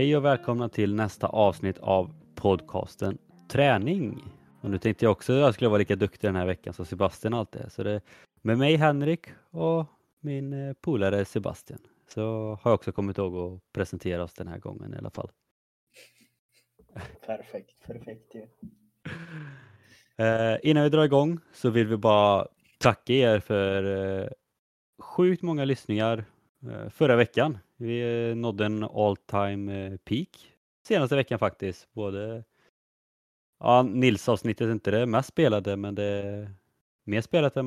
Hej och välkomna till nästa avsnitt av podcasten Träning. Och nu tänkte jag också att jag skulle vara lika duktig den här veckan som Sebastian alltid är. Så det är med mig Henrik och min polare Sebastian. Så har jag också kommit ihåg att presentera oss den här gången i alla fall. Perfekt. Ja. Innan vi drar igång så vill vi bara tacka er för sjukt många lyssningar förra veckan. Vi nådde en all time peak senaste veckan faktiskt. Både Nils-avsnittet är inte det mest spelade, men det är mer spelat än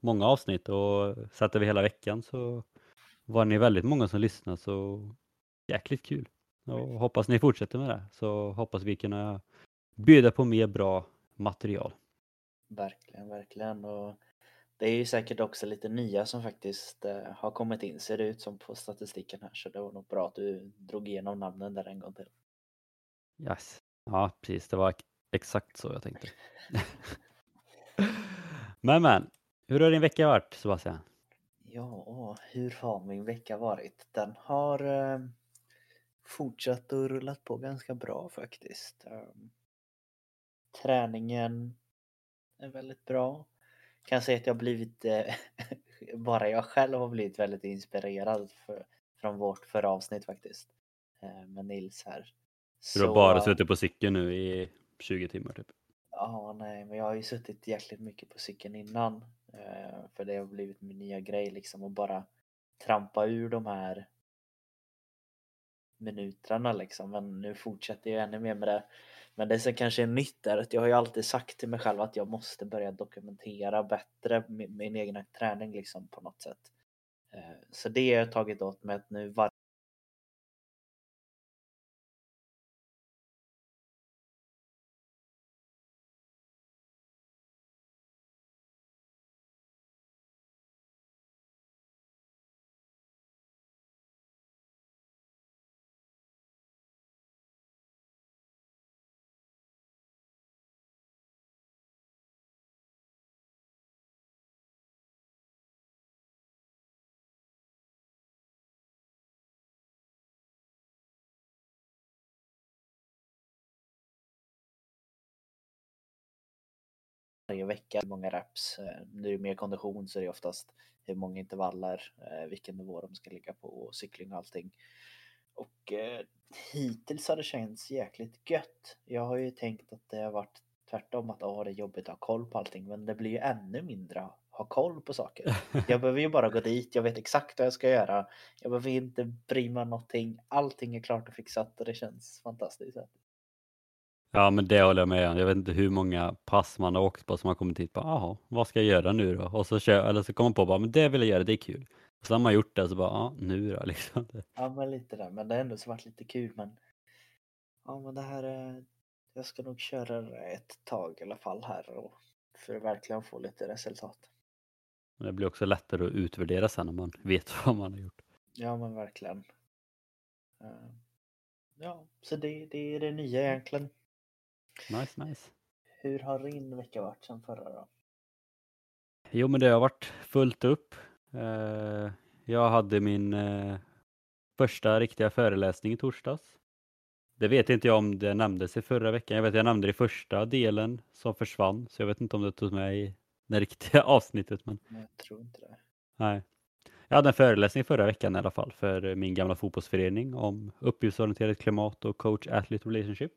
många avsnitt. Och satt över hela veckan så var ni väldigt många som lyssnade, så jäkligt kul. Och hoppas ni fortsätter med det. Så hoppas vi kan bjuda på mer bra material. Verkligen. Och det är ju säkert också lite nya som faktiskt har kommit in, ser det ut som på statistiken här. Så det var nog bra att du drog igenom namnen där en gång till. Yes. Ja, precis. Det var exakt så jag tänkte. men. Hur har din vecka varit, Sebastian? Ja, hur har min vecka varit? Den har fortsatt och rullat på ganska bra faktiskt. Träningen är väldigt bra. Kan säga att jag har blivit, bara jag själv har blivit väldigt inspirerad från vårt förra avsnitt faktiskt. Med Nils här. Så, du har bara suttit på cykeln nu i 20 timmar typ? Ja, nej, men jag har ju suttit jäkligt mycket på cykeln innan. För det har blivit min nya grej liksom, att bara trampa ur de här minuterna liksom. Men nu fortsätter jag ännu mer med det. Men det som kanske är nytt är att jag har ju alltid sagt till mig själv att jag måste börja dokumentera bättre min egna träning liksom, på något sätt. Så det har jag tagit åt mig att nu varje vecka, hur många reps, nu är det mer kondition så är det oftast hur många intervaller, vilken nivå de ska ligga på och cykling och allting. Och hittills har det känts jäkligt gött. Jag har ju tänkt att det har varit tvärtom, att det är jobbigt att ha koll på allting, men det blir ju ännu mindre att ha koll på saker. Jag behöver ju bara gå dit, jag vet exakt vad jag ska göra. Jag behöver inte bry mig någonting, allting är klart och fixat och det känns fantastiskt. Ja, men det håller jag med om. Jag vet inte hur många pass man har åkt på som har kommit hit på, aha, vad ska jag göra nu då? Och så eller så kommer man på bara, men det vill jag göra, det är kul. Och så har man gjort det så bara, ja, nu då liksom. Ja, men lite där, men det har ändå så varit lite kul, men ja, men det här jag ska nog köra ett tag i alla fall här och för att verkligen få lite resultat. Men det blir också lättare att utvärdera sen när man vet vad man har gjort. Ja, men verkligen. Ja, så det är det nya egentligen. Nice. Hur har din vecka varit sen förra då? Jo, men det har varit fullt upp. Jag hade min första riktiga föreläsning i torsdags. Det vet inte jag om det nämndes i förra veckan. Jag vet att jag nämnde det i första delen som försvann. Så jag vet inte om det tog med i det riktiga avsnittet. Men jag tror inte det. Nej. Jag hade en föreläsning förra veckan i alla fall för min gamla fotbollsförening om uppgiftsorienterat klimat och coach-athlete relationship.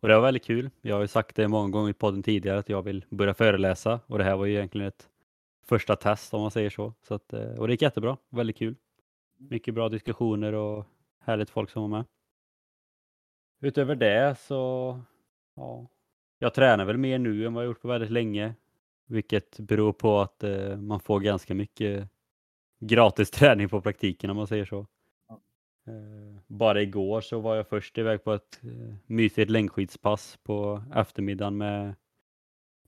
Och det var väldigt kul. Jag har ju sagt det många gånger i podden tidigare att jag vill börja föreläsa. Och det här var ju egentligen ett första test om man säger så. Och det gick jättebra. Väldigt kul. Mycket bra diskussioner och härligt folk som var med. Utöver det så, ja, jag tränar väl mer nu än vad jag gjort på väldigt länge. Vilket beror på att man får ganska mycket gratis träning på praktiken om man säger så. Bara igår så var jag först iväg på ett mysigt längdskidspass på eftermiddagen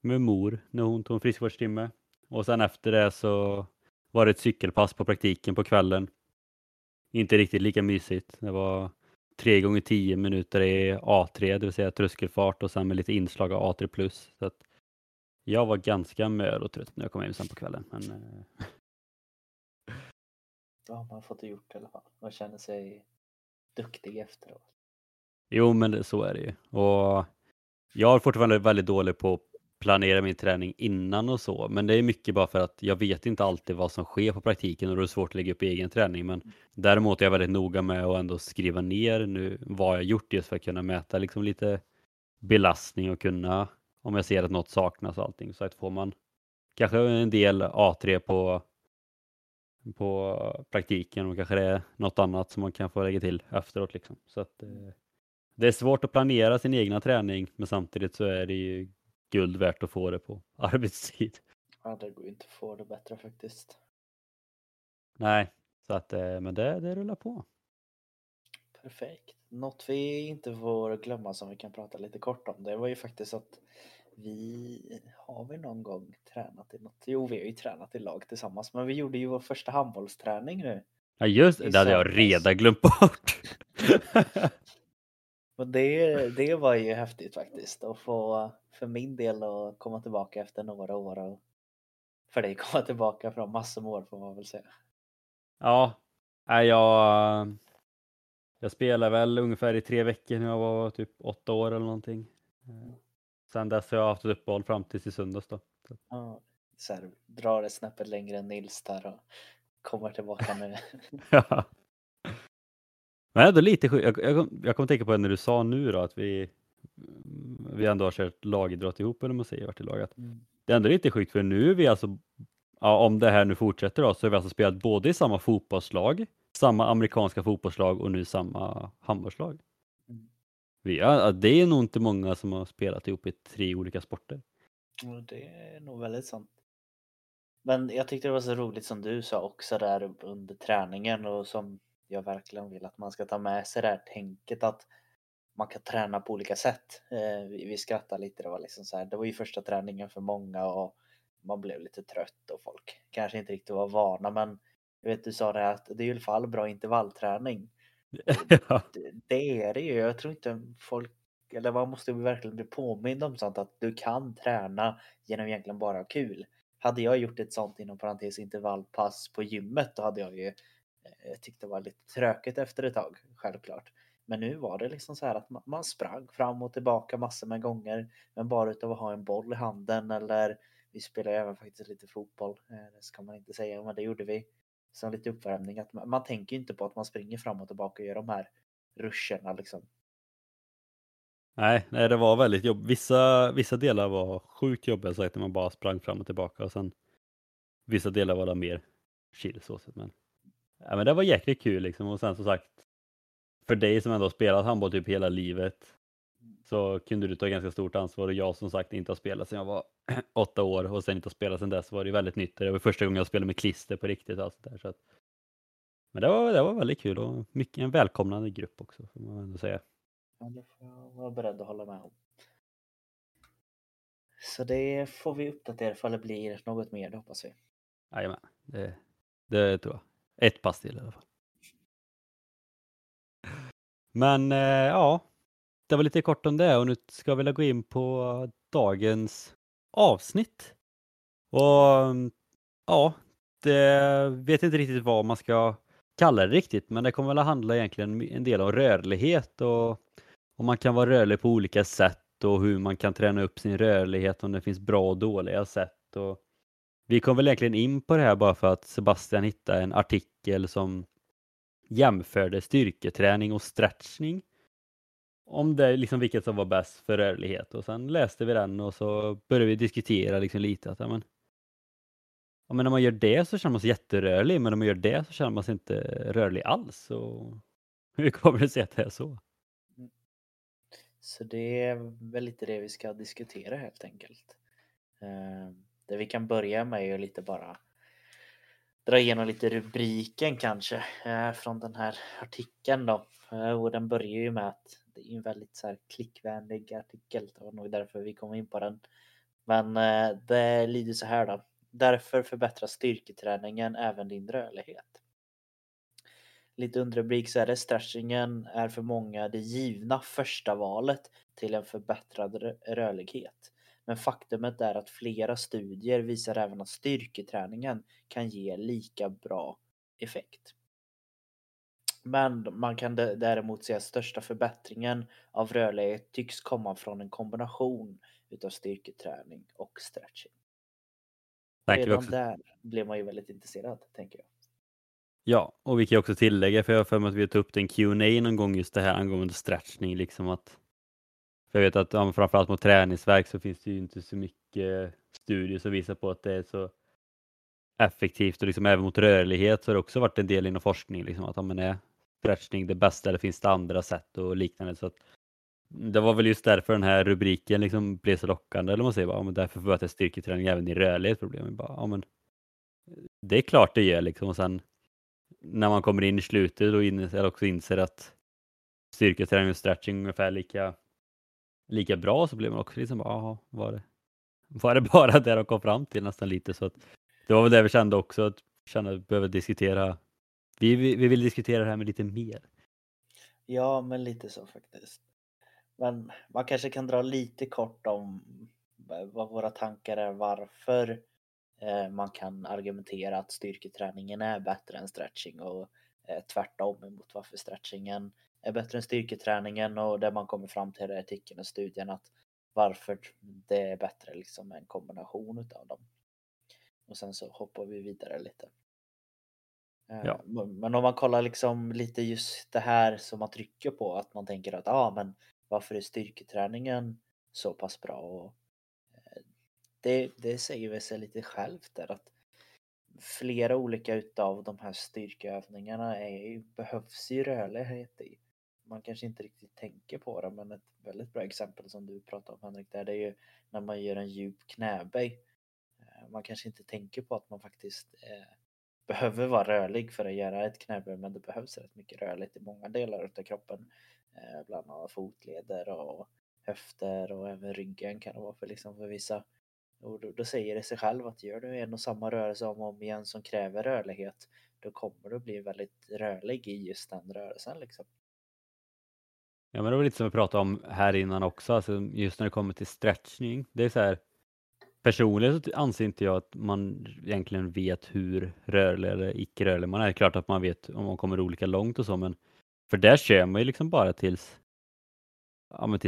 med mor när hon tog en friskvårdstimme. Och sen efter det så var det ett cykelpass på praktiken på kvällen. Inte riktigt lika mysigt. Det var 3x10 minuter i A3, det vill säga tröskelfart och sen med lite inslag av A3+. Så att jag var ganska mör och trött när jag kom hem sen på kvällen. Men då har man fått det gjort i alla fall. Man känner sig duktig efteråt. Jo, men det, så är det ju. Och jag är fortfarande väldigt dålig på att planera min träning innan och så. Men det är mycket bara för att jag vet inte alltid vad som sker på praktiken. Och det är svårt att lägga upp egen träning. Men däremot är jag väldigt noga med att ändå skriva ner nu vad jag gjort. Just för att kunna mäta liksom lite belastning och kunna, om jag ser att något saknas och allting. Så att får man kanske en del A3 på praktiken. Och kanske det är något annat som man kan få lägga till efteråt liksom. Så att... Det är svårt att planera sin egna träning, men samtidigt så är det ju guld värt att få det på arbetstid. Ja, det går ju inte att få det bättre faktiskt. Nej, så att, men det rullar på. Perfekt. Något vi inte får glömma som vi kan prata lite kort om, det var ju faktiskt att vi någon gång tränat i något. Jo, vi har ju tränat i lag tillsammans, men vi gjorde ju vår första handbollsträning nu. Ja, just det, hade jag redan glömt bort. Men det var ju häftigt faktiskt att få, för min del, att komma tillbaka efter några år och för dig komma tillbaka från massor av år, får man väl säga. Ja, jag spelade väl ungefär i 3 veckor när jag var typ 8 år eller någonting. Sen dess har jag haft ett uppehåll fram tills i söndags då. Ja, så här, drar det snäppet längre än Nils där och kommer tillbaka nu. Ja. Men då lite jag kommer tänka på det när du sa nu då, att vi ändå har kört lagidrott ihop, eller man säger vart i laget. Mm. Det är ändå lite sjukt, för nu är vi alltså, om det här nu fortsätter då, så har vi alltså spelat både i samma fotbollslag, samma amerikanska fotbollslag och nu samma handbollslag. Mm. Det är nog inte många som har spelat ihop i 3 olika sporter. Det är nog väldigt sant. Men jag tyckte det var så roligt som du sa också där under träningen, och som jag verkligen vill att man ska ta med sig det här tänket att man kan träna på olika sätt. Vi skrattade lite, det var liksom så här, det var ju första träningen för många och man blev lite trött och folk kanske inte riktigt var vana, men jag vet du sa det här, att det är ju i alla fall bra intervallträning. Ja. Det är det ju, jag tror inte folk, eller man måste ju verkligen bli påmind om sånt, att du kan träna genom egentligen bara kul. Hade jag gjort ett sånt inom parentes intervallpass på gymmet, då hade jag ju, jag tyckte det var lite trökigt efter ett tag, självklart. Men nu var det liksom så här att man sprang fram och tillbaka massor med gånger. Men bara utav att ha en boll i handen, eller vi spelade även faktiskt lite fotboll. Det ska man inte säga, men det gjorde vi. Som lite uppvärmning. Att man tänker ju inte på att man springer fram och tillbaka och gör de här ruscherna liksom. Nej, det var väldigt jobbigt. Vissa delar var sjukt jobbiga, så att man bara sprang fram och tillbaka. Och sen vissa delar var det mer chill så sett, men... Ja, men det var jäkligt kul liksom, och sen som sagt, för dig som ändå har spelat handboll typ hela livet, så kunde du ta ganska stort ansvar, och jag som sagt inte har spelat sedan jag var 8 år och sen inte har spelat sedan dess, var det ju väldigt nytt. Det var första gången jag spelade med klister på riktigt, allt där, så att... Men det var väldigt kul, och mycket en välkomnande grupp också, får man ändå säga. Ja, det får jag vara beredd att hålla med om. Så det får vi uppdatera ifall det blir något mer, det hoppas vi. Jajamän, det tror jag. Ett pass till i alla fall. Men ja, det var lite kort om det, och nu ska jag vilja gå in på dagens avsnitt. Och ja, det vet inte riktigt vad man ska kalla det riktigt, men det kommer väl att handla egentligen en del om rörlighet, och om man kan vara rörlig på olika sätt och hur man kan träna upp sin rörlighet, om det finns bra och dåliga sätt. Och vi kom väl egentligen in på det här bara för att Sebastian hittade en artikel som jämförde styrketräning och stretchning. Om det liksom vilket som var bäst för rörlighet. Och sen läste vi den, och så började vi diskutera liksom lite. Att, men när man gör det så känner man sig jätterörlig. Men när man gör det så känner man sig inte rörlig alls. Så hur kommer det sig att det är så? Så det är väl lite det vi ska diskutera helt enkelt. Det vi kan börja med är lite bara dra igenom lite rubriken kanske från den här artikeln då. Och den börjar ju med att det är en väldigt så här klickvänlig artikel. Det var nog därför vi kom in på den. Men det lyder så här då. Därför förbättras styrketräningen även din rörlighet. Lite underrubrik så är det: stretchingen är för många det givna första valet till en förbättrad rörlighet. Men faktumet är att flera studier visar även att styrketräningen kan ge lika bra effekt. Men man kan däremot se att största förbättringen av rörlighet tycks komma från en kombination utav styrketräning och stretching. Redan där blir man ju väldigt intresserad, tänker jag. Ja, och vi kan också tillägga, för jag har för mig att vi har tagit upp en Q&A någon gång just det här angående stretchning. Liksom att, för jag vet att ja, framförallt mot träningsverk så finns det ju inte så mycket studier som visar på att det är så effektivt. Och liksom även mot rörlighet så har det också varit en del inom forskning. Liksom att ja, men är stretchning det bästa eller finns det andra sätt och liknande. Så att, det var väl just därför den här rubriken liksom blev så lockande. Eller man säger bara, ja, men därför får jag styrketräning även i rörlighetsproblem. Bara, ja, men det är klart det gör liksom. Och sen när man kommer in i slutet och också inser att styrketräning och stretching är ungefär lika bra, så blir man också liksom aha, var det bara där de kom fram till nästan lite. Så att, det var väl det vi kände också, att vi behöver diskutera. Vi vill diskutera det här med lite mer. Ja, men lite så faktiskt. Men man kanske kan dra lite kort om vad våra tankar är, varför man kan argumentera att styrketräningen är bättre än stretching och tvärtom emot varför stretchingen är bättre än styrketräningen, och där man kommer fram till i artikeln och studien att varför det är bättre liksom en kombination utav dem. Och sen så hoppar vi vidare lite. Ja. Men om man kollar liksom lite just det här som man trycker på, att man tänker att men varför är styrketräningen så pass bra? Och det säger väl sig lite självt där, att flera olika utav de här styrkeövningarna behövs ju rörlighet i. Man kanske inte riktigt tänker på det, men ett väldigt bra exempel som du pratade om, Henrik, där det är ju när man gör en djup knäböj. Man kanske inte tänker på att man faktiskt behöver vara rörlig för att göra ett knäböj, men det behövs rätt mycket rörligt i många delar av kroppen. Bland annat fotleder och höfter och även ryggen kan det vara för vissa. Och då säger det sig själv att gör du en och samma rörelse om och om igen som kräver rörlighet, då kommer du bli väldigt rörlig i just den rörelsen. Ja, men det var lite som vi pratade om här innan också, alltså just när det kommer till stretchning. Det är så här, personligen så anser inte jag att man egentligen vet hur rörlig eller icke-rörlig man är. Klart att man vet om man kommer olika långt och så, men för där kör man ju liksom bara tills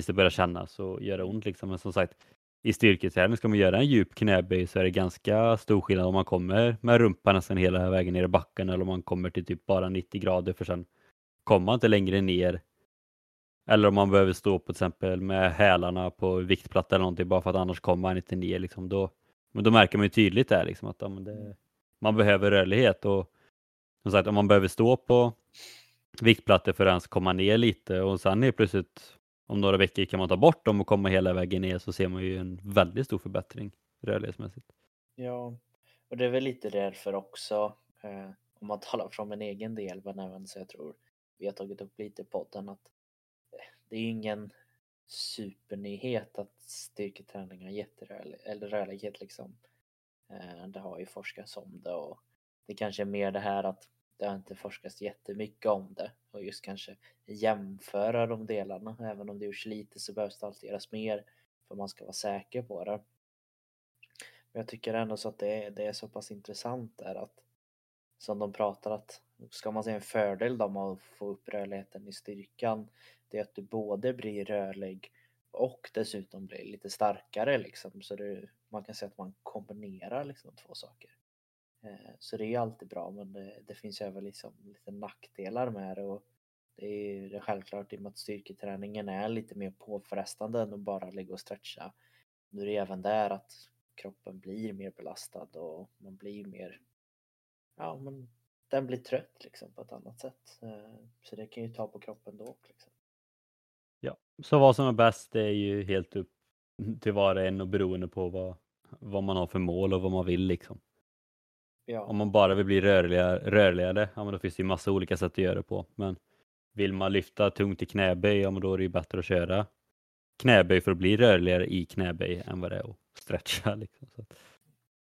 det börjar kännas och göra ont liksom. Men som sagt, i styrketräning ska man göra en djup knäböj så är det ganska stor skillnad om man kommer med rumpan nästan hela vägen ner i backen eller om man kommer till typ bara 90 grader för sen kommer man inte längre ner. Eller om man behöver stå på till exempel med hälarna på viktplatta eller någonting bara för att annars kommer man inte ner liksom. Men då märker man ju tydligt där liksom att man behöver rörlighet, och som sagt om man behöver stå på viktplattor för att ens komma ner lite och sen är plötsligt om några veckor kan man ta bort dem och komma hela vägen ner, så ser man ju en väldigt stor förbättring rörlighetsmässigt. Ja, och det är väl lite därför också om man talar från en egen del, men även så jag tror vi har tagit upp lite i podden att det är ingen supernyhet att styrketräning är jätterörlig eller rörlighet liksom. Det har ju forskats om det, och det kanske är mer det här att det har inte forskats jättemycket om det och just kanske jämföra de delarna. Även om det görs lite så behövs det alltid göras mer för man ska vara säker på det. Men jag tycker ändå så att det är så pass intressant där, att som de pratar att ska man se en fördel då man får upp rörligheten i styrkan, det är att du både blir rörlig och dessutom blir lite starkare liksom. Så man kan säga att man kombinerar liksom två saker. Så det är ju alltid bra, men det finns ju även liksom lite nackdelar med det, och det är ju självklart i och med att styrketräningen är lite mer påfrestande än att bara ligga och stretcha. Nu är det även där att kroppen blir mer belastad och man blir mer, den blir trött liksom på ett annat sätt. Så det kan ju ta på kroppen då liksom. Ja, så vad som är bäst det är ju helt upp till var och en och beroende på vad man har för mål och vad man vill liksom. Ja. Om man bara vill bli rörligare, då finns det ju massa olika sätt att göra det på. Men vill man lyfta tungt i knäböj, då är det ju bättre att köra knäböj för att bli rörligare i knäböj än vad det är att stretcha. Liksom. Så.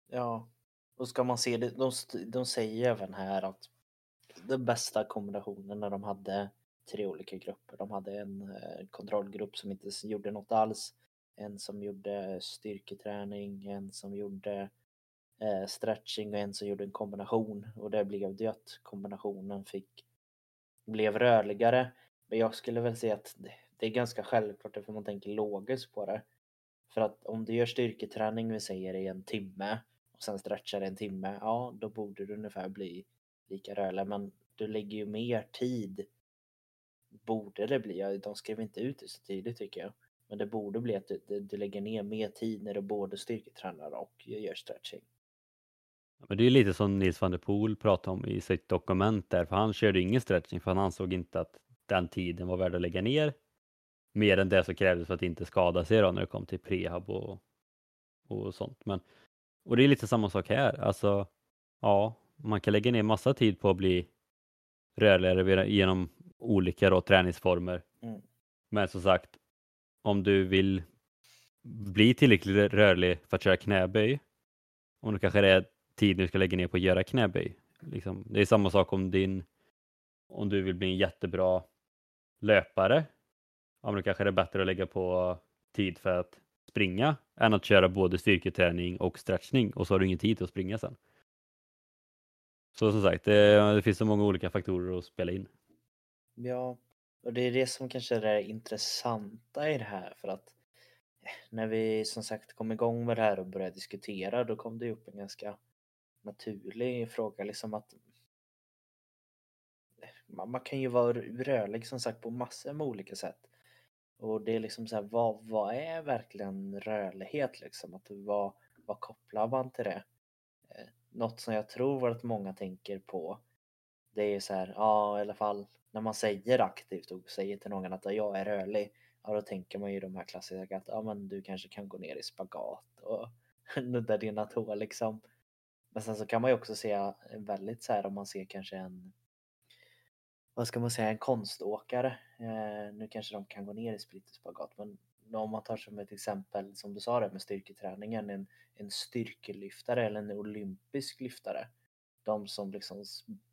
Ja, och ska man se det, de säger även här att den bästa kombinationen när de hade tre olika grupper. De hade en kontrollgrupp som inte gjorde något alls, en som gjorde styrketräning, en som gjorde stretching och en som gjorde en kombination, och det blev det att kombinationen fick blev rörligare. Men jag skulle väl säga att det är ganska självklart därför man tänker logiskt på det. För att om du gör styrketräning, vi säger i en timme och sen stretchar en timme, ja då borde du ungefär bli lika rörlig. Men du lägger ju mer tid. Borde det bli, de skriver inte ut det så tidigt tycker jag. Men det borde bli att du lägger ner mer tid när du både styrketränar och gör stretching. Men det är lite som Nils van der Poel pratade om i sitt dokument där. För han körde ingen stretching för han ansåg inte att den tiden var värd att lägga ner. Mer än det så krävdes för att inte skada sig då när det kom till prehab och sånt. Men, och det är lite samma sak här. Alltså, ja, man kan lägga ner massa tid på att bli rörligare genom olika då, träningsformer. Mm. Men som sagt, om du vill bli tillräckligt rörlig för att köra knäböj, om du kanske det är tid du ska lägga ner på att göra knäböj. Liksom, det är samma sak om du vill bli en jättebra löpare. Om du kanske det är bättre att lägga på tid för att springa än att köra både styrketräning och stretchning. Och så har du ingen tid att springa sen. Så som sagt, det finns så många olika faktorer att spela in. Ja, och det är det som kanske är det intressanta i det här. För att när vi som sagt kom igång med det här och började diskutera, då kom det upp en ganska naturlig fråga. Liksom att man kan ju vara rörlig som sagt på massor med olika sätt. Och det är liksom så här, vad är verkligen rörlighet liksom? Att vad kopplar man till det? Något som jag tror att många tänker på, det är ju så här, ja i alla fall när man säger aktivt och säger till någon att jag är rörlig, ja då tänker man ju de här klassiska att ja men du kanske kan gå ner i spagat och nudda dina tår liksom. Men sen så kan man ju också se väldigt så här, om man ser kanske en, vad ska man säga, en konståkare. Nu kanske de kan gå ner i splitterspagat. Men om man tar som ett exempel, som du sa det med styrketräningen. En styrkelyftare eller en olympisk lyftare. De som liksom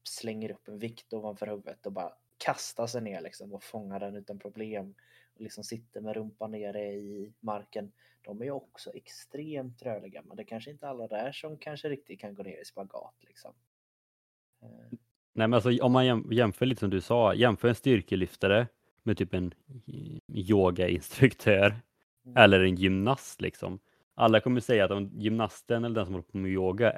slänger upp en vikt ovanför huvudet och bara kastar sig ner liksom, och fångar den utan problem. Och liksom sitter med rumpan nere i marken. De är ju också extremt rörliga. Men det är kanske inte alla där som kanske riktigt kan gå ner i spagat liksom. Nej men alltså om man jämför lite som du sa, jämför en styrkelyftare med typ en yogainstruktör eller en gymnast liksom. Alla kommer säga att om gymnasten eller den som håller på med yoga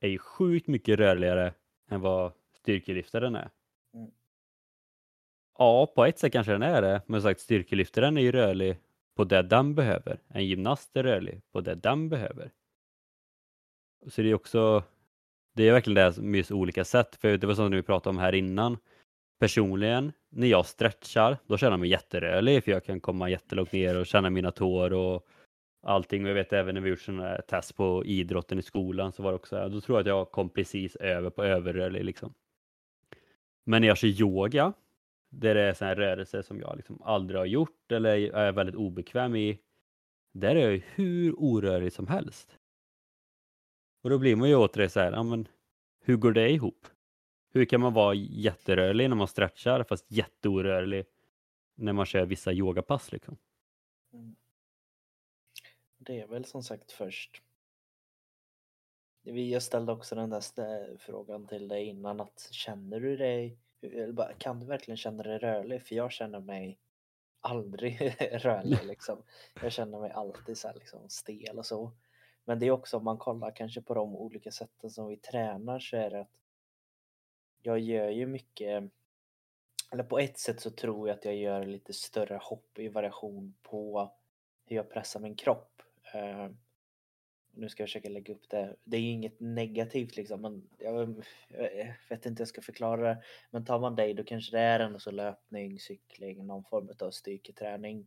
är ju sjukt mycket rörligare än vad styrkelyftaren är. Mm. Ja, på ett sätt kanske den är det, men som sagt styrkelyftaren är ju rörlig på det den behöver. En gymnast är rörlig på det den behöver. Så det är också... Det är verkligen det här med olika sätt. För det var som vi pratade om här innan. Personligen, när jag stretchar, då känner jag mig jätterörlig. För jag kan komma jättelångt ner och känna mina tår och allting. Och jag vet även när vi gjorde sådana här test på idrotten i skolan så var det också här. Då tror jag att jag kom precis över på överrörlig liksom. Men när jag kör yoga, där det är sådana här rörelser som jag liksom aldrig har gjort eller är väldigt obekväm i. Där är jag ju hur orörlig som helst. Och då blir man ju åt det så här, ja, men hur går det ihop? Hur kan man vara jätterörlig när man stretchar fast jätteorörlig när man kör vissa yogapass liksom? Mm. Det är väl som sagt först. Jag ställde också den där frågan till dig innan att känner du dig, kan du verkligen känna dig rörlig? För jag känner mig aldrig rörlig liksom. Jag känner mig alltid så här liksom stel och så. Men det är också om man kollar kanske på de olika sätten som vi tränar så är det att jag gör ju mycket, eller på ett sätt så tror jag att jag gör lite större hopp i variation på hur jag pressar min kropp. Nu ska jag försöka lägga upp det. Det är ju inget negativt liksom, men jag vet inte hur jag ska förklara det. Men tar man dig då kanske det är en så löpning, cykling, någon form av styrketräning.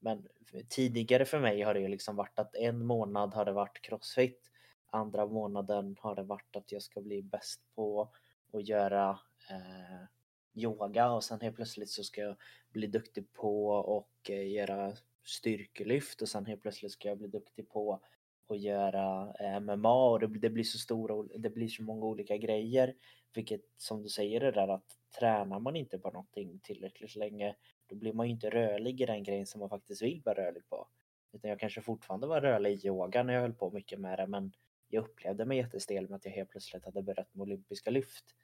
Men tidigare för mig har det ju liksom varit att en månad har det varit crossfit. Andra månaden har det varit att jag ska bli bäst på att göra yoga. Och sen helt plötsligt så ska jag bli duktig på och göra styrkelyft. Och sen helt plötsligt ska jag bli duktig på att göra MMA. Och det blir så stora, det blir så många olika grejer. Vilket som du säger det där att tränar man inte på någonting tillräckligt länge. Då blir man ju inte rörlig i den grejen som man faktiskt vill vara rörlig på. Utan jag kanske fortfarande var rörlig i yoga när jag höll på mycket med det. Men jag upplevde mig jättestel med att jag helt plötsligt hade börjat med olympiska lyft.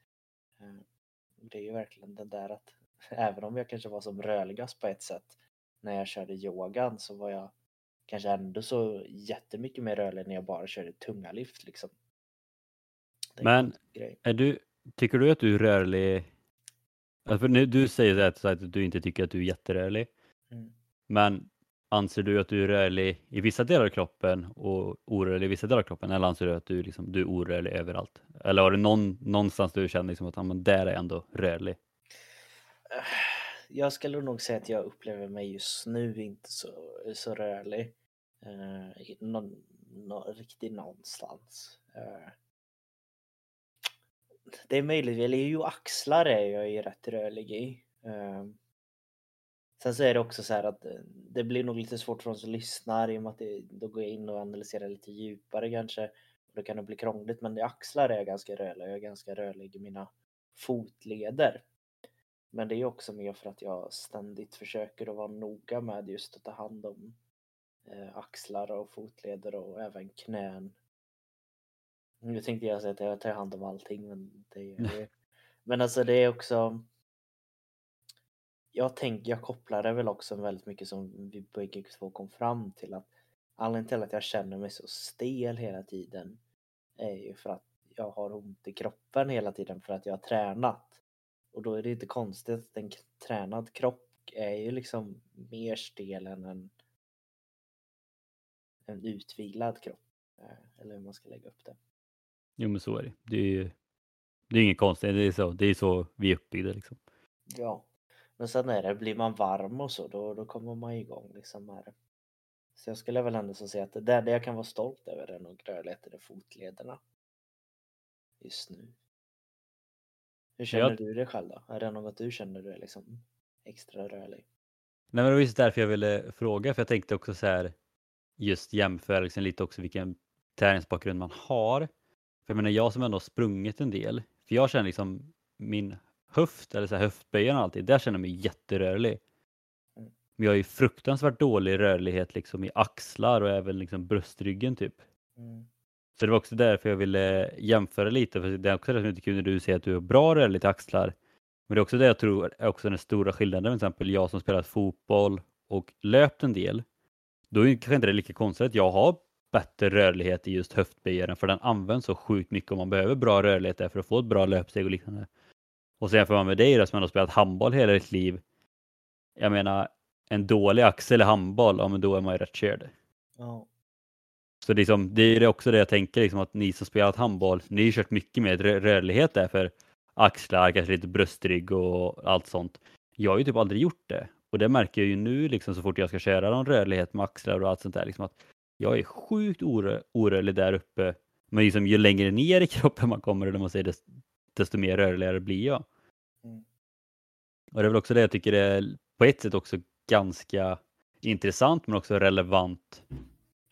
det är ju verkligen den där att även om jag kanske var som rörligast på ett sätt när jag körde yogan, så var jag kanske ändå så jättemycket mer rörlig när jag bara körde tunga lyft liksom. Men tycker du att du är rörlig? Alltså, nu, du säger att du inte tycker att du är jätterörlig. Mm. Men anser du att du är rörlig i vissa delar av kroppen och orörlig i vissa delar av kroppen? Eller anser du att du är orörlig överallt? Eller har du någonstans du känner liksom att man där är ändå rörlig? Jag skulle nog säga att jag upplever mig just nu inte så rörlig. Riktigt någonstans. Det är möjligt, eller ju axlar är jag ju rätt rörlig i. Sen så är det också så här att det blir nog lite svårt för oss som lyssnar i och med att då går jag in och analyserar lite djupare kanske. Då kan det bli krångligt, men i axlar är jag ganska rörlig. Jag är ganska rörlig i mina fotleder. Men det är också mer för att jag ständigt försöker att vara noga med just att ta hand om axlar och fotleder och även knän. Nu tänkte jag säga att jag tar hand om allting, men det gör jag. Men alltså det är också... Jag kopplar det väl också väldigt mycket som vi på EG2 kom fram till, att anledningen till att jag känner mig så stel hela tiden är ju för att jag har ont i kroppen hela tiden för att jag har tränat. Och då är det inte konstigt att en tränad kropp är ju liksom mer stel än en utvilad kropp. Eller hur man ska lägga upp det. Jo, men så är det. Det är inget konstigt. Det är så vi är uppbyggda liksom. Ja. Men sen är det, blir man varm och så, då kommer man igång liksom här. Så jag skulle väl ändå så säga att det jag kan vara stolt över är nog rörligheten i fotlederna. Just nu. Hur känner du det själv då? Är det något du känner du är liksom extra rörlig? Nej, men det var just därför jag ville fråga. För jag tänkte också så här, just jämförelsen lite också vilken träningsbakgrund man har. För jag menar, jag som ändå har sprungit en del. För jag känner liksom min... höft eller så här höftböjarna alltid, där känner jag mig jätterörlig. Men jag är ju fruktansvärt dålig rörlighet liksom i axlar och även liksom bröstryggen typ. Mm. Så det var också därför jag ville jämföra lite, för det är också rätt kul när du säger att du har bra rörlighet i axlar. Men det är också det jag tror är också den stora skillnaden, till exempel jag som spelat fotboll och löpt en del. Då är det kanske inte lika konstigt att jag har bättre rörlighet i just höftböjaren, för den används så sjukt mycket och man behöver bra rörlighet där för att få ett bra löpsteg och liknande. Och sen jämför man med dig då, som har spelat handboll hela ditt liv. Jag menar, en dålig axel i handboll, ja men då är man ju rätt körd. Ja. Så liksom, det är också det jag tänker, liksom, att ni som spelat handboll, ni har kört mycket mer rörlighet där för axlar, kanske lite bröstrygg och allt sånt. Jag har ju typ aldrig gjort det. Och det märker jag ju nu liksom, så fort jag ska köra någon rörlighet med axlar och allt sånt där. Liksom, att jag är sjukt orörlig där uppe. Men liksom, ju längre ner i kroppen man kommer, eller man säger det, desto mer rörligare blir jag. Mm. Och det är väl också det jag tycker är på ett sätt också ganska intressant, men också relevant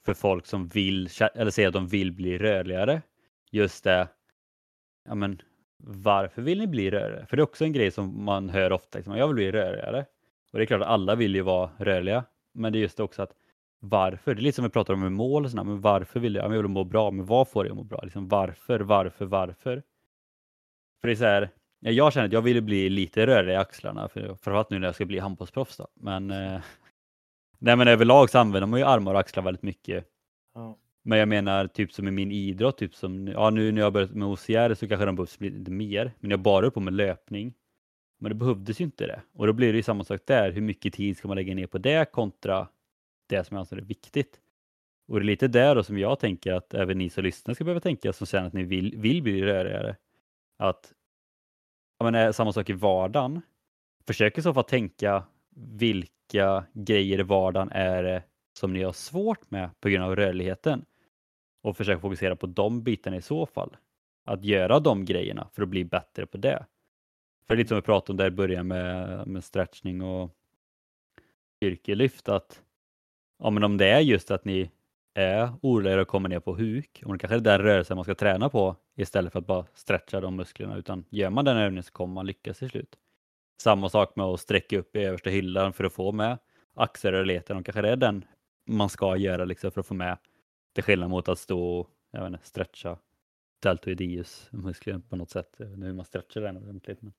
för folk som vill, eller säger att de vill bli rörligare. Just det, ja men varför vill ni bli rörligare? För det är också en grej som man hör ofta, liksom, jag vill bli rörligare. Och det är klart att alla vill ju vara rörliga, men det är just också att varför, det är lite som vi pratar om med mål och sådär, men varför vill jag vill må bra, men vad får jag må bra? Liksom, varför? För det är så här, jag känner att jag ville bli lite rörlig i axlarna, framförallt nu när jag ska bli handbollsproffs då. Men, nej, men överlag så använder man ju armar och axlar väldigt mycket. Mm. Men jag menar typ som i min idrott, typ som, ja, nu när jag börjat med OCR så kanske de behövs lite mer. Men jag bara på med löpning. Men det behövdes ju inte det. Och då blir det ju samma sak där. Hur mycket tid ska man lägga ner på det kontra det som jag anser är viktigt? Och det är lite där då som jag tänker att även ni som lyssnar ska behöva tänka, som känner att ni vill bli rörligare. Att samma sak i vardagen. Försök i så fall tänka vilka grejer i vardagen är det som ni har svårt med på grund av rörligheten. Och försök fokusera på de bitarna i så fall. Att göra de grejerna för att bli bättre på det. För lite som vi pratade om där i början med stretchning och styrkelyft. Att, ja, men om det är just att ni är orörliga och kommer ner på huk. Och det kanske är den rörelsen man ska träna på istället för att bara stretcha de musklerna. Utan gör man den övningen så kommer man lyckas till slut. Samma sak med att sträcka upp i översta hyllan för att få med axelrörligheten. Och kanske det är den man ska göra liksom, för att få med. Till skillnad mot att stå och stretcha deltoideus-muskler på något sätt. Nu man stretchar den ordentligt. Men...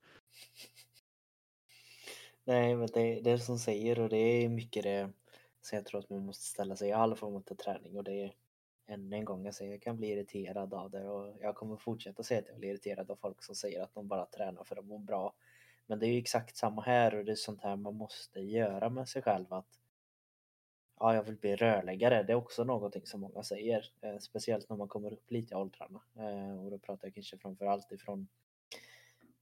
Nej, men det är som säger, och det är mycket det som jag tror att man måste ställa sig i all form av träning, och det är ännu en gång jag säger, jag kan bli irriterad av det, och jag kommer fortsätta säga att jag blir irriterad av folk som säger att de bara tränar för att må bra. Men det är ju exakt samma här, och det är sånt här man måste göra med sig själv, att ja, jag vill bli rörläggare. Det är också någonting som många säger, speciellt när man kommer upp lite i åldrarna, och då pratar jag kanske framförallt ifrån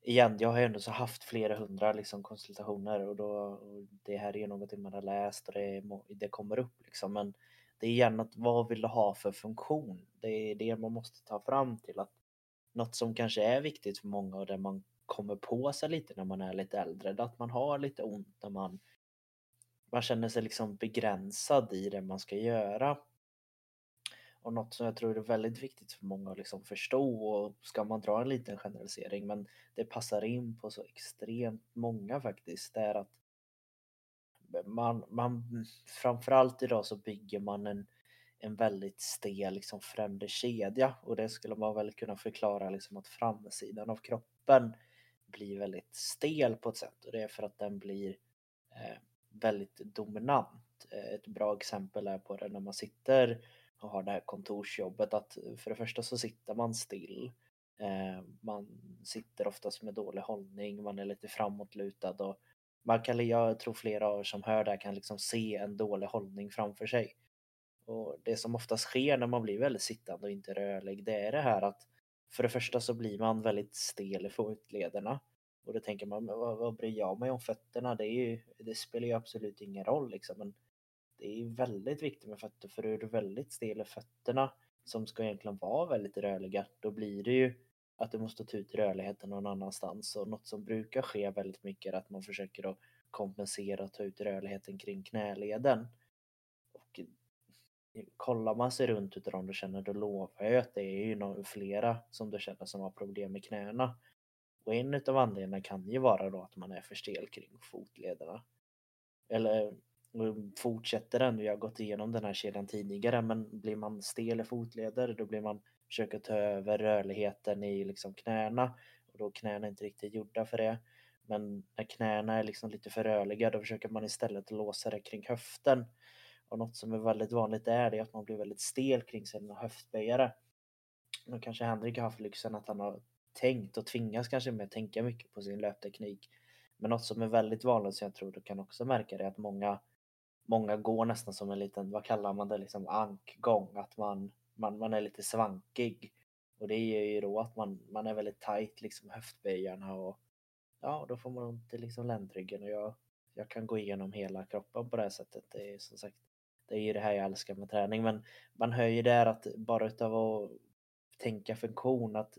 igen, jag har ju ändå så haft flera hundra liksom konsultationer, och då, och det här är ju någonting man har läst, och det kommer upp liksom, men det är igen att vad vill du ha för funktion? Det är det man måste ta fram till, att något som kanske är viktigt för många, och där man kommer på sig lite när man är lite äldre, att man har lite ont, när man känner sig liksom begränsad i det man ska göra. Och något som jag tror är väldigt viktigt för många att liksom förstå, och ska man dra en liten generalisering, men det passar in på så extremt många faktiskt, är att man framförallt idag så bygger man en väldigt stel liksom främre kedja, och det skulle man väl kunna förklara liksom att framsidan av kroppen blir väldigt stel på ett sätt, och det är för att den blir väldigt dominant. Ett bra exempel är på det när man sitter och har det här kontorsjobbet, att för det första så sitter man still, man sitter oftast med dålig hållning, man är lite framåtlutad, och jag tror flera av er som hör det här kan liksom se en dålig hållning framför sig. Och det som oftast sker när man blir väldigt sittande och inte rörlig, det är det här att för det första så blir man väldigt stel i fotlederna, och då tänker man, vad bryr jag mig om fötterna? Det spelar ju absolut ingen roll liksom, men det är väldigt viktigt med fötter, för är du väldigt stel i fötterna, som ska egentligen vara väldigt rörliga, då blir det ju att du måste ta ut rörligheten någon annanstans. Och något som brukar ske väldigt mycket är att man försöker att kompensera och ta ut rörligheten kring knäleden. Och kollar man sig runt utav dem, då känner du, lovar jag att det är ju flera som du känner som har problem med knäna. Och en utav anledningarna kan ju vara då att man är för stel kring fotlederna. Eller fortsätter den, jag har gått igenom den här kedjan tidigare, men blir man stel i fotleder, då blir man försöker ta över rörligheten i liksom knäna, och då knäna är inte riktigt gjorda för det. Men när knäna är liksom lite för rörliga, då försöker man istället låsa det kring höften. Och något som är väldigt vanligt är det att man blir väldigt stel kring sina höftböjare. Nu kanske Henrik har haft lyxen att han har tänkt och tvingas kanske med att tänka mycket på sin löpteknik. Men något som är väldigt vanligt, som jag tror du kan också märka, det är att många går nästan som en liten, vad kallar man det, liksom ankgång, att man är lite svankig, och det är ju då att man är väldigt tajt liksom höftböjarna, och ja, då får man ont i liksom ländryggen, och jag kan gå igenom hela kroppen på det här sättet. Det är som sagt, det är ju det här jag älskar med träning, men man hör ju där att bara utav att tänka funktion, att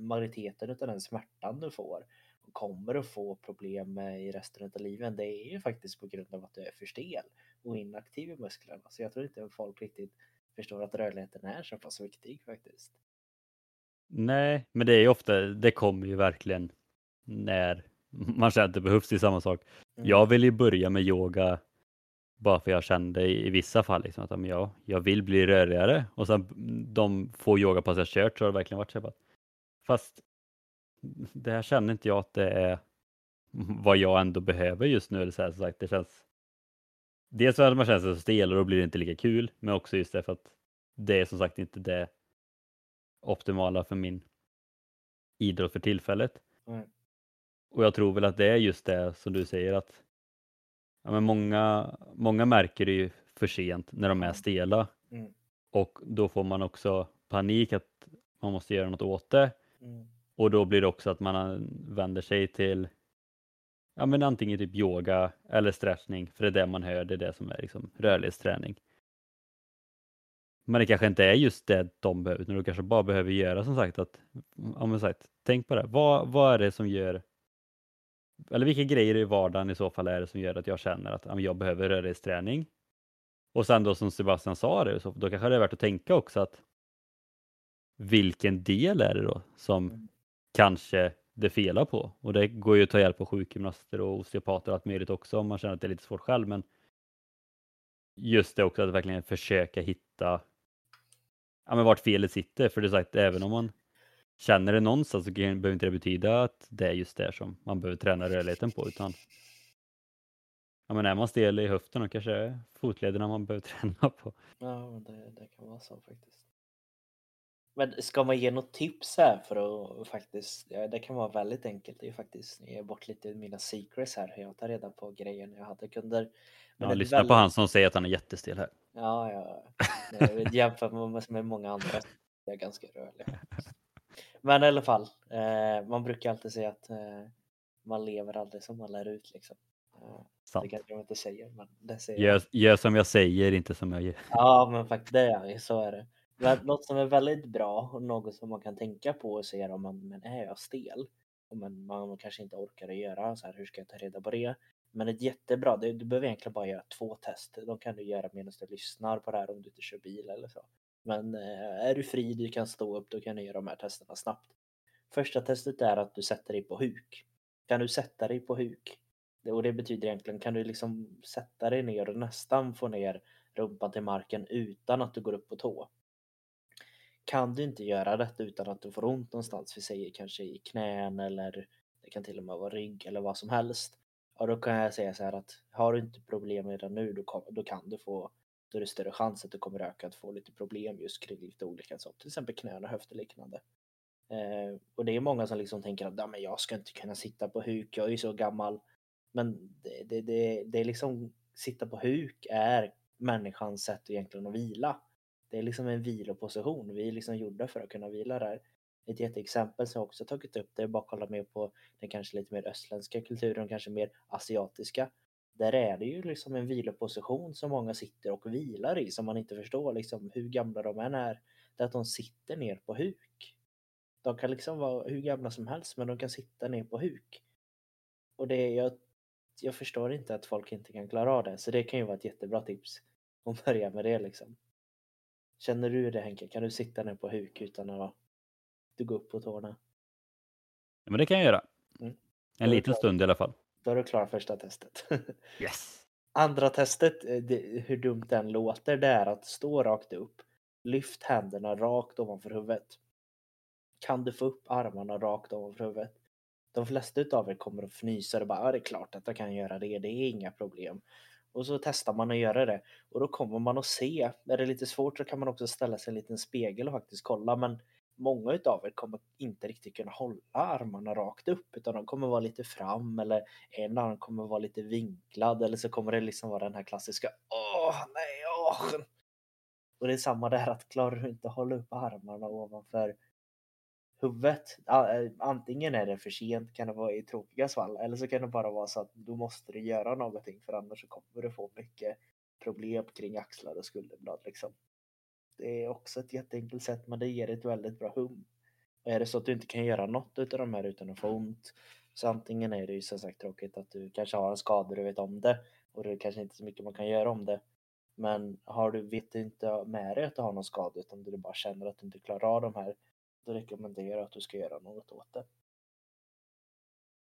majoriteten utav den smärtan du får och kommer att få problem med i resten av livet, det är ju faktiskt på grund av att du är för stel och inaktiv i musklerna. Så jag tror inte att folk riktigt förstår att rörligheten är så pass viktig faktiskt. Nej, men det är ju ofta, det kommer ju verkligen när man känner att det behövs, till samma sak. Mm. Jag vill ju börja med yoga bara för jag kände i vissa fall liksom, att jag vill bli rörligare, och sen de få yogapass jag kört så har det verkligen varit så. Fast det här känner inte jag att det är vad jag ändå behöver just nu, eller så här, som sagt, det känns dels så att man känner sig så stel och då blir det inte lika kul, men också just därför att det är som sagt inte det optimala för min idrott för tillfället. Mm. Och jag tror väl att det är just det som du säger, att ja, men många märker det ju för sent när de är stela. Mm. Och då får man också panik att man måste göra något åt det. Mm. Och då blir det också att man vänder sig till, ja, men antingen typ yoga eller stretchning, för det är det man hör, det är det som är liksom rörlighetsträning. Men det kanske inte är just det de behöver, utan du kanske bara behöver göra, som sagt, att om jag sagt, tänk på det. Vad är det som gör, eller vilka grejer i vardagen i så fall är det som gör att jag känner att jag behöver rörlighetsträning? Och sen då, som Sebastian sa det, så då kanske det är värt att tänka också att vilken del är det då som kanske det felar på. Och det går ju att ta hjälp av sjukgymnaster och osteopater och allt möjligt också, om man känner att det är lite svårt själv. Men just det också, att verkligen försöka hitta vart felet sitter. För det är sagt, även om man känner det någonstans så behöver inte det betyda att det är just det som man behöver träna rörligheten på, utan ja, men är man stel i höften och kanske fotlederna man behöver träna på. Ja, det kan vara så faktiskt. Men ska man ge något tips här för att faktiskt, ja, det kan vara väldigt enkelt. Det är ju faktiskt, jag ger bort lite mina secrets här, hur jag tar reda på grejer när jag hade kunder. Men ja, lyssna väldigt... på han som säger att han är jättestel här. Ja. Jämfört med många andra, jag är ganska rörlig. Men i alla fall, man brukar alltid säga att man lever aldrig som man lär ut liksom. Sant. Det kanske jag inte säger, men det säger gör som jag säger, inte som jag gör. Ja, men faktiskt så är det. Något som är väldigt bra och något som man kan tänka på och säga om man är stel och man kanske inte orkar göra så här, hur ska jag ta reda på det? Men ett jättebra, du behöver egentligen bara göra 2 test. De kan du göra medan du lyssnar på det här om du inte kör bil eller så. Men är du fri, du kan stå upp, då kan du göra de här testerna snabbt. Första testet är att du sätter dig på huk. Kan du sätta dig på huk? Och det betyder egentligen, kan du liksom sätta dig ner och nästan få ner rumpan till marken utan att du går upp på tå? Kan du inte göra detta utan att du får ont någonstans, vi säger kanske i knän eller det kan till och med vara rygg eller vad som helst. Och då kan jag säga så här att har du inte problem redan nu, då kan du få, då är det större chans att du kommer öka att få lite problem just kring lite olika saker, till exempel knän och höfter liknande. Och det är många som liksom tänker att men jag ska inte kunna sitta på huk, jag är ju så gammal. Men det är liksom, sitta på huk är människans sätt egentligen att vila. Det är liksom en viloposition. Vi är liksom gjorda för att kunna vila där. Ett jätteexempel som jag också tagit upp, det är bara att kolla mer på den kanske lite mer östländska kulturen, kanske mer asiatiska. Där är det ju liksom en viloposition som många sitter och vilar i, som man inte förstår liksom hur gamla de än är. Det är att de sitter ner på huk. De kan liksom vara hur gamla som helst, men de kan sitta ner på huk. Och det är, jag förstår inte att folk inte kan klara av det. Så det kan ju vara ett jättebra tips att börja med det liksom. Känner du det, Henke? Kan du sitta ner på huk utan att du går upp på tårna? Ja, men det kan jag göra. En liten stund i alla fall. Då är du klar första testet. Yes! Andra testet, hur dumt den låter, det är att stå rakt upp. Lyft händerna rakt ovanför huvudet. Kan du få upp armarna rakt ovanför huvudet? De flesta av er kommer att fnysa och bara, det är klart att jag kan göra det, det är inga problem. Och så testar man att göra det. Och då kommer man att se. Är det lite svårt så kan man också ställa sig en liten spegel och faktiskt kolla. Men många av er kommer inte riktigt kunna hålla armarna rakt upp. Utan de kommer vara lite fram. Eller en arm kommer vara lite vinklad. Eller så kommer det liksom vara den här klassiska. Åh, nej. Och det är samma där, att klarar du inte att hålla upp armarna ovanför huvudet. Antingen är det för sent, kan det vara i tråkiga fall, eller så kan det bara vara så att du måste göra någonting, för annars så kommer du få mycket problem kring axlar och skulderblad liksom. Det är också ett jätteenkelt sätt, men det ger ett väldigt bra hum. Och är det så att du inte kan göra något utav de här utan att få ont, så antingen är det ju som sagt tråkigt att du kanske har en skada och du vet om det, och det är kanske inte så mycket man kan göra om det. Men vet du inte med dig att du har någon skada, utan du bara känner att du inte klarar av de här, då rekommenderar jag att du ska göra något åt det.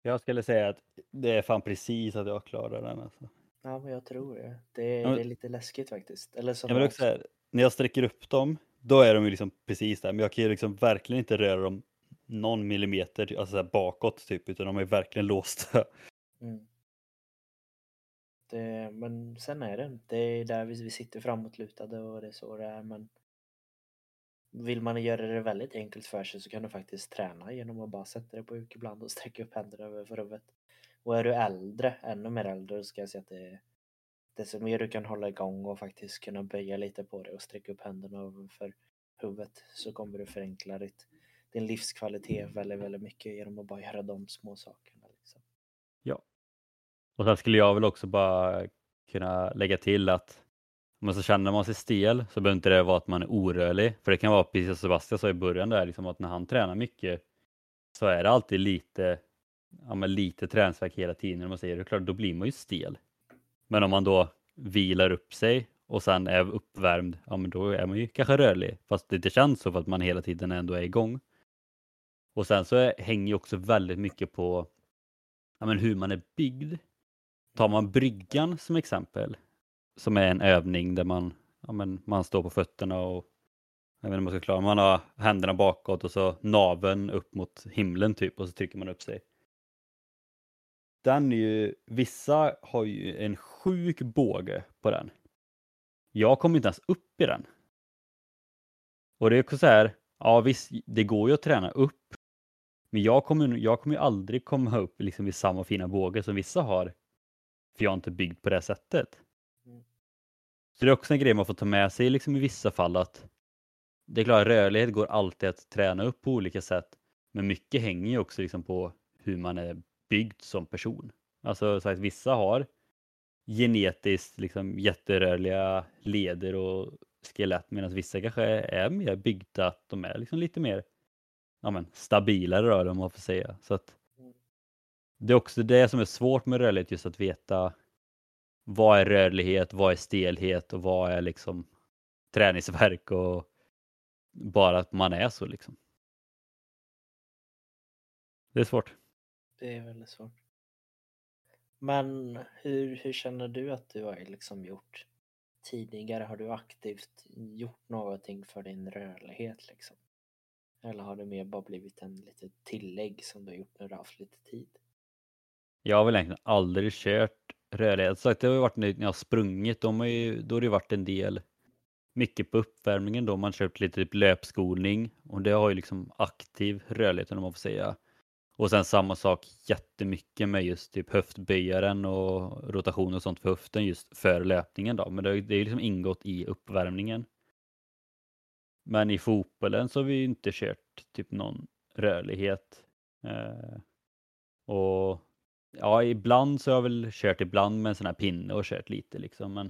Jag skulle säga att det är fan precis att jag klarar den. Alltså. Ja, men jag tror det. Det är lite läskigt faktiskt. Eller som jag också säga, när jag sträcker upp dem, då är de ju liksom precis där. Men jag kan ju liksom verkligen inte röra dem någon millimeter, alltså så här bakåt typ, utan de är verkligen låsta. Mm. Men sen är det är där vi sitter framåtlutade och det är så det är, men vill man göra det väldigt enkelt för sig så kan du faktiskt träna genom att bara sätta dig på huk ibland och sträcka upp händerna över huvudet. Och är du äldre, ännu mer äldre, så ska jag säga att det som mer du kan hålla igång och faktiskt kunna böja lite på det och sträcka upp händerna över huvudet, så kommer du förenkla din livskvalitet väldigt, väldigt mycket genom att bara göra de små sakerna. Liksom. Ja. Och sen skulle jag väl också bara kunna lägga till att men så känner man sig stel så behöver inte det vara att man är orörlig. För det kan vara precis som Sebastian sa i början där, liksom att när han tränar mycket så är det alltid lite träningsvärk hela tiden. Om man säger det, klart, då blir man ju stel. Men om man då vilar upp sig och sen är uppvärmd, men då är man ju kanske rörlig. Fast det inte känns så, för att man hela tiden ändå är igång. Och sen så hänger ju också väldigt mycket på hur man är byggd. Tar man bryggan som exempel, som är en övning där man står på fötterna och Jag vet inte om man ska klara. Man har händerna bakåt och så naven upp mot himlen typ. Och så trycker man upp sig. Den är ju... Vissa har ju en sjuk båge på den. Jag kommer inte ens upp i den. Och det är så här... Ja visst, det går ju att träna upp. Men jag kommer ju aldrig komma upp liksom i samma fina båge som vissa har. För jag är inte byggd på det sättet. Så det är också en grej man får ta med sig liksom i vissa fall att det är klart, rörlighet går alltid att träna upp på olika sätt. Men mycket hänger ju också liksom på hur man är byggd som person. Alltså så att vissa har genetiskt liksom jätterörliga leder och skelett. Medan vissa kanske är mer byggda att de är liksom lite mer stabilare rör om man får säga. Så att det är också det som är svårt med rörlighet, just att veta vad är rörlighet, vad är stelhet och vad är liksom träningsverk och bara att man är så liksom. Det är svårt. Det är väldigt svårt. Men hur känner du att du har liksom gjort tidigare? Har du aktivt gjort någonting för din rörlighet liksom? Eller har det mer bara blivit en liten tillägg som du har gjort när du har haft lite tid? Jag har väl egentligen aldrig kört rörlighet. Så det har ju varit när jag har sprungit. Då har det varit en del. Mycket på uppvärmningen då. Man köpt lite typ löpskolning. Och det har ju liksom aktiv rörlighet om man får säga. Och sen samma sak jättemycket med just typ höftböjaren och rotation och sånt för höften just för löpningen då. Men det är ju liksom ingått i uppvärmningen. Men i fotbollen så har vi ju inte kört typ någon rörlighet. Och ja, ibland så har jag väl kört ibland med en sån här pinne och kört lite liksom. Men,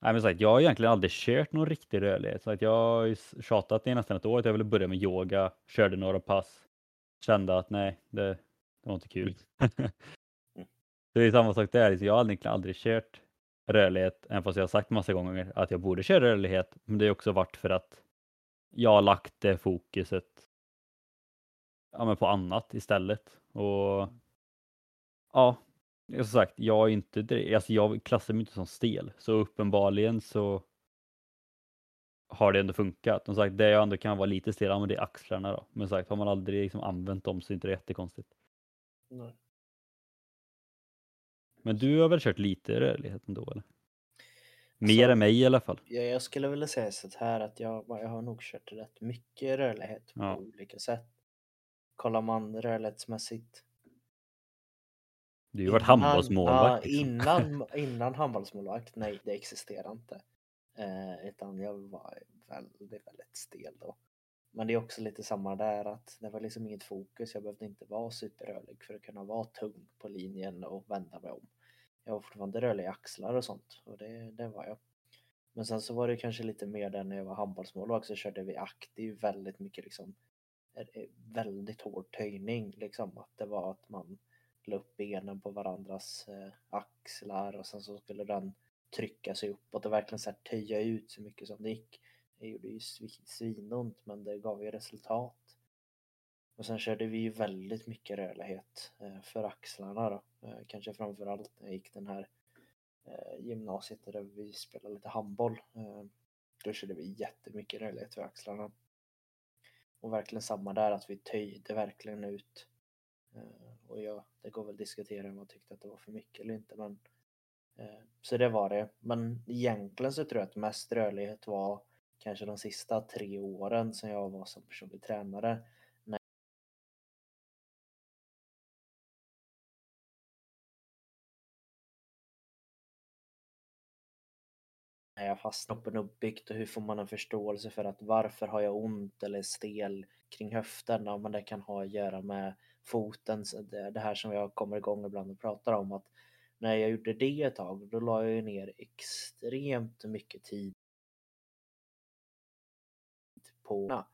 nej, men så att jag har egentligen aldrig kört någon riktig rörlighet. Så att jag har ju tjatat i nästan ett år att jag ville börja med yoga. Körde några pass. Kände att nej, det var inte kul. Det är samma sak där. Jag har aldrig kört rörlighet. Även fast jag har sagt massa gånger att jag borde köra rörlighet. Men det har också varit för att jag har lagt det fokuset på annat istället. Och ja, som sagt, jag är inte, alltså jag klassar mig inte som stel. Så uppenbarligen så har det ändå funkat. Som sagt, det jag ändå kan vara lite stel, men det är axlarna då. Men som sagt, har man aldrig liksom använt dem så är det inte jättekonstigt. Nej. Men du har väl kört lite rörlighet ändå, eller? Mer än mig i alla fall. Ja, jag skulle vilja säga så här att jag har nog kört rätt mycket rörlighet på olika sätt. Kollar man rörlighetsmässigt. Du har ju varit handbollsmålvakt. Liksom. Innan handbollsmålvakt, nej det existerar inte. Utan jag var väldigt, väldigt stel då. Men det är också lite samma där att det var liksom inget fokus. Jag behövde inte vara superrörlig för att kunna vara tung på linjen och vända mig om. Jag var fortfarande rörlig i axlar och sånt. Och det var jag. Men sen så var det kanske lite mer där när jag var handbollsmålvakt så körde vi aktiv väldigt mycket liksom. Väldigt hård töjning liksom. Att det var att man la upp benen på varandras axlar och sen så skulle den trycka sig uppåt och verkligen så här töja ut så mycket som det gick. Det gjorde ju svinont, men det gav ju resultat. Och sen körde vi ju väldigt mycket rörlighet för axlarna då. Kanske framförallt när jag gick den här gymnasiet där vi spelade lite handboll. Då körde vi jättemycket rörlighet för axlarna. Och verkligen samma där att vi töjde verkligen ut. Och ja, det går väl att diskutera om man tyckte att det var för mycket eller inte, men så det var det. Men egentligen så tror jag att mest rörlighet var kanske de sista 3 åren som jag var som personlig tränare. När jag fastnade på uppbyggt och hur får man en förståelse för att varför har jag ont eller stel kring höfterna, men det kan ha att göra med foten, det här som jag kommer igång ibland och pratar om att när jag gjorde det ett tag då la jag ner extremt mycket tid på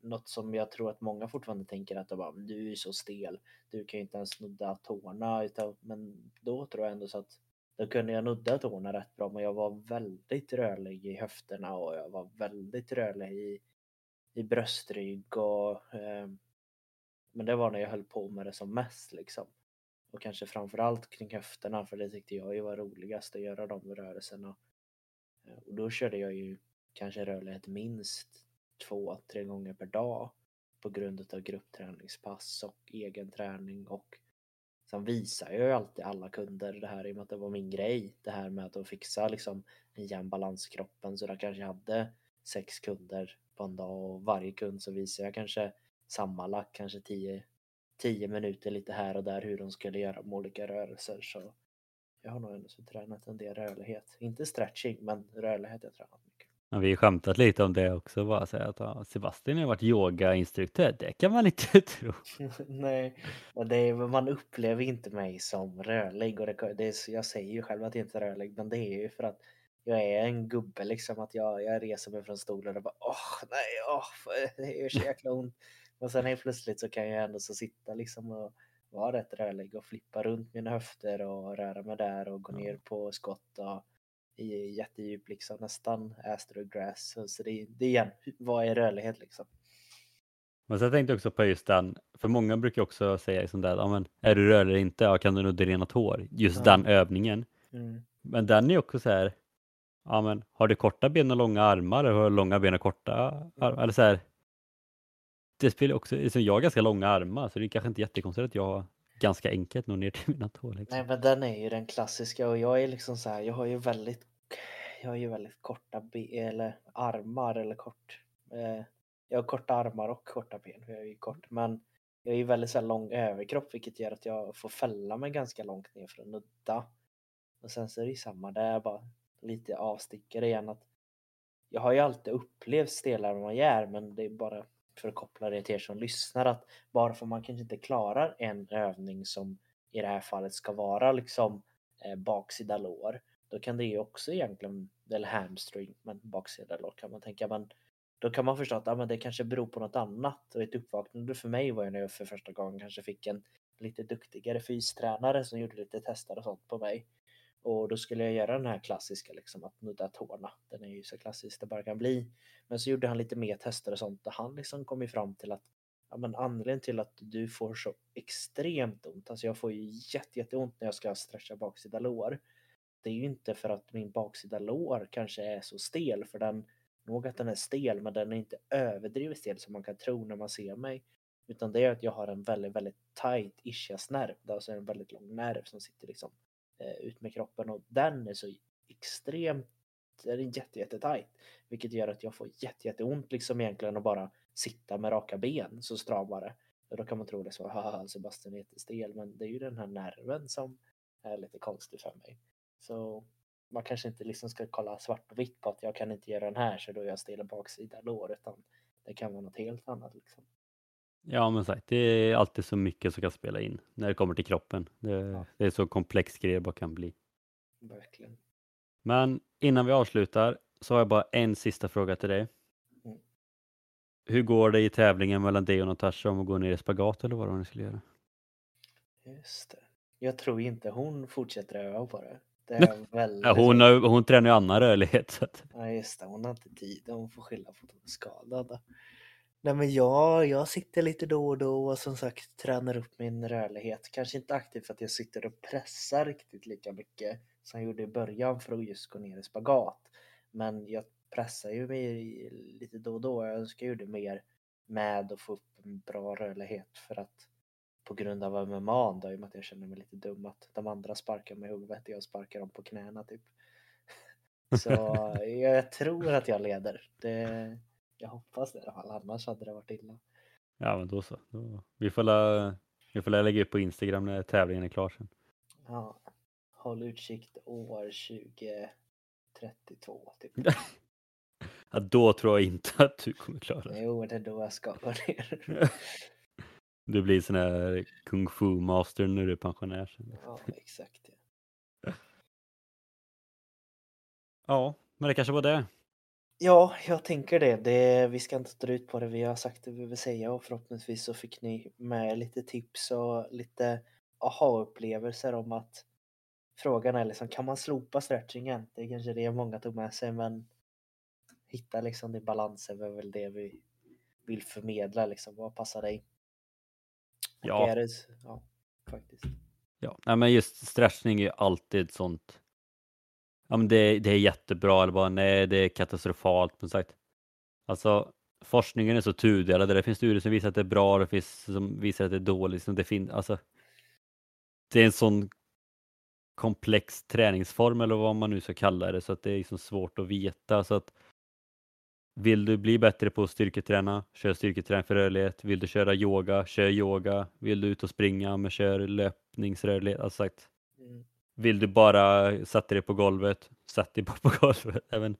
något som jag tror att många fortfarande tänker att du är så stel, du kan ju inte ens nudda tårna, men då tror jag ändå så att då kunde jag nudda tårna rätt bra, men jag var väldigt rörlig i höfterna och jag var väldigt rörlig i bröstrygg och men det var när jag höll på med det som mest liksom. Och kanske framförallt kring höfterna, för det tyckte jag ju var roligast att göra de rörelserna. Och då körde jag ju kanske rörlighet minst 2-3 gånger per dag på grund av gruppträningspass och egen träning. Och sen visar jag ju alltid alla kunder det här, i och med att det var min grej, det här med att fixa liksom en jämn balans i kroppen. Så där kanske jag hade 6 kunder på en dag, och varje kund så visar jag kanske sammanlagt kanske 10 minuter lite här och där hur de skulle göra med olika rörelser. Så jag har nog ändå tränat en del rörlighet. Inte stretching, men rörlighet jag tränat mycket. Ja, vi har skämtat lite om det också. Bara säga att ja, Sebastian har varit yogainstruktör. Det kan man inte tro. Nej, och det är, man upplever inte mig som rörlig. Och jag säger ju själv att jag inte är rörlig. Men det är ju för att jag är en gubbe. Liksom, att jag reser mig från stolen och bara det är ju så jäkla ont. Och sen helt plötsligt så kan jag ändå så sitta liksom och vara rätt rörlig och flippa runt mina höfter och röra mig där och gå ner på skott och i jättedjup liksom, nästan astrograss. Så det är igen, vad är rörlighet liksom? Men så jag tänkte också på just den, för många brukar också säga liksom där, men är du rörlig eller inte? Ja, kan du nog drena ett hår? Just den övningen. Mm. Men den är också så här, ja men har du korta ben och långa armar eller har du långa ben och korta armar? Eller så här, det spelar också, liksom jag har ganska långa armar så det är kanske inte jättekonstigt att jag har ganska enkelt nog ner till mina tår. Liksom. Nej, men den är ju den klassiska, och jag är liksom så här, jag har ju väldigt korta armar eller kort. Jag har korta armar och korta ben, för jag är ju kort, men jag är ju väldigt så här lång överkropp, vilket gör att jag får fälla mig ganska långt ner för att nudda. Och sen så är det ju samma där, bara lite avstickare igen, att jag har ju alltid upplevt stelare än man gör, men det är bara för att koppla det till er som lyssnar, att bara för man kanske inte klarar en övning som i det här fallet ska vara liksom baksida lår, då kan det ju också egentligen, eller hamstring, men baksida lår kan man tänka, men då kan man förstå att men det kanske beror på något annat. Och ett uppvaknande för mig var ju när jag för första gången kanske fick en lite duktigare fystränare som gjorde lite tester och sånt på mig, och då skulle jag göra den här klassiska liksom, att nudda tårna. Den är ju så klassisk det bara kan bli. Men så gjorde han lite mer tester och sånt, och han liksom kom ju fram till att men anledningen till att du får så extremt ont, alltså jag får ju jätteont när jag ska stretcha baksida lår, det är ju inte för att min baksida lår kanske är så stel, för den, nog att den är stel, men den är inte överdrivet stel som man kan tro när man ser mig, utan det är att jag har en väldigt, väldigt tight ischiasnerv, alltså en väldigt lång nerv som sitter liksom ut med kroppen, och den är så extremt, den är jättetajt, vilket gör att jag får jätteont liksom egentligen att bara sitta med raka ben så stramare. Och då kan man tro det så, haha, Sebastian är jättestel, men det är ju den här nerven som är lite konstig för mig. Så man kanske inte liksom ska kolla svart och vitt på att jag kan inte göra den här, så då är jag stel baksida lår, utan det kan vara något helt annat liksom. Ja, men sagt, det är alltid så mycket som kan spela in när det kommer till kroppen. Det är så komplex grejer bara kan bli. Verkligen. Men innan vi avslutar så har jag bara en sista fråga till dig. Mm. Hur går det i tävlingen mellan dig och Natasha om att gå ner i spagat eller vad hon skulle göra? Just det. Jag tror inte hon fortsätter öva på det. Det är väldigt... ja, hon tränar ju annan rörlighet. Så att... ja, just det. Hon har inte tid. Hon får skylla på att hon är skadad. Nej, men jag sitter lite då och som sagt tränar upp min rörlighet. Kanske inte aktivt för att jag sitter och pressar riktigt lika mycket som jag gjorde i början för att just gå ner i spagat. Men jag pressar ju mig lite då och då. Jag önskar ju det mer med att få upp en bra rörlighet, för att på grund av MMA då, i och med att jag känner mig lite dum att de andra sparkar mig i huvudet och jag sparkar dem på knäna typ. Så jag tror att jag leder. Jag hoppas det i alla fall, annars hade det varit illa. Ja, men då så. Vi får lägga upp på Instagram när tävlingen är klar sen. Ja, håll utsikt år 2032 typ. Ja, då tror jag inte att du kommer klara det. Jo, det är då jag ska gå ner. Du blir sån här kung fu master när du är pensionär sen. Ja, exakt. Ja. Ja, men det kanske var det. Ja, jag tänker det. Vi ska inte dra ut på det. Vi har sagt det vi vill säga, och förhoppningsvis så fick ni med lite tips och lite aha-upplevelser om att frågan är liksom, kan man slopa stretchingen? Det är kanske det många tog med sig, men hitta liksom det balansen var väl det vi vill förmedla liksom. Vad passar dig? Ja. Ja, faktiskt. Ja, nej, men just stretchning är alltid sånt. ja, men det är jättebra, eller bara nej, det är katastrofalt på något sätt. Alltså forskningen är så tudelad. Det finns studier som visar att det är bra, det finns som visar att det är dåligt. Det finns, alltså det är en sån komplex träningsform eller vad man nu ska kalla det, så att det är liksom svårt att veta. Så att vill du bli bättre på att styrketräna, kör styrketräning för rörlighet. Vill du köra yoga, kör yoga. Vill du ut och springa, men kör löpningsrörlighet. Alltså sagt. Vill du bara sätta dig på golvet, sätt dig bara på golvet. Även.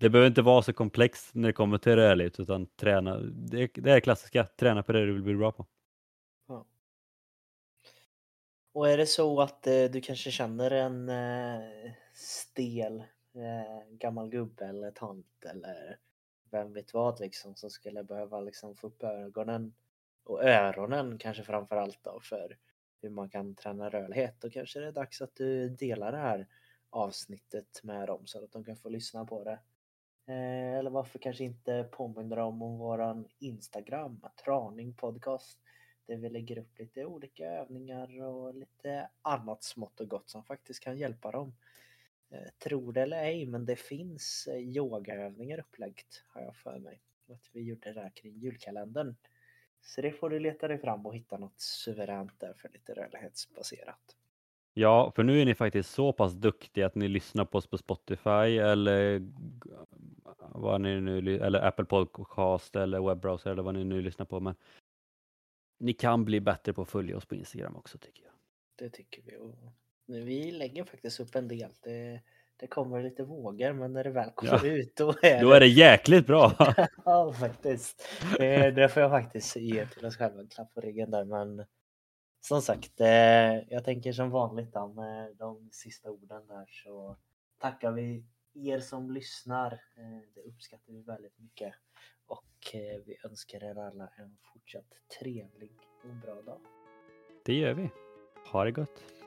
Det behöver inte vara så komplext när det kommer till rörlighet, utan träna. Det är klassiska, träna på det du vill bli bra på. Ja. Och är det så att du kanske känner en stel gammal gubbe eller tant eller vem vet vad liksom, som skulle behöva liksom få upp ögonen och öronen kanske framförallt då för hur man kan träna rörlighet, då kanske det är dags att du delar det här avsnittet med dem så att de kan få lyssna på det. Eller varför kanske inte påminna dem om våran Instagram Träning Podcast, där vi lägger upp lite olika övningar och lite annat smått och gott som faktiskt kan hjälpa dem. Tror det eller ej, men det finns yogaövningar upplagt, har jag för mig. Att vi gjorde det där kring julkalendern. Så det får du leta dig fram och hitta något suveränt där för lite rörlighetsbaserat. Ja, för nu är ni faktiskt så pass duktiga att ni lyssnar på oss på Spotify eller vad ni nu, eller Apple Podcast eller webbrowser eller vad ni nu lyssnar på. Men ni kan bli bättre på att följa oss på Instagram också, tycker jag. Det tycker vi. Vi lägger faktiskt upp en del. Det kommer lite vågor, men när det väl kommer ut då är det jäkligt bra. Ja, faktiskt. Det får jag faktiskt ge till oss själva en klapp på ryggen där. Men som sagt, jag tänker som vanligt med de sista orden där, så tackar vi er som lyssnar. Det uppskattar vi väldigt mycket. Och vi önskar er alla en fortsatt trevlig och bra dag. Det gör vi. Ha det gott.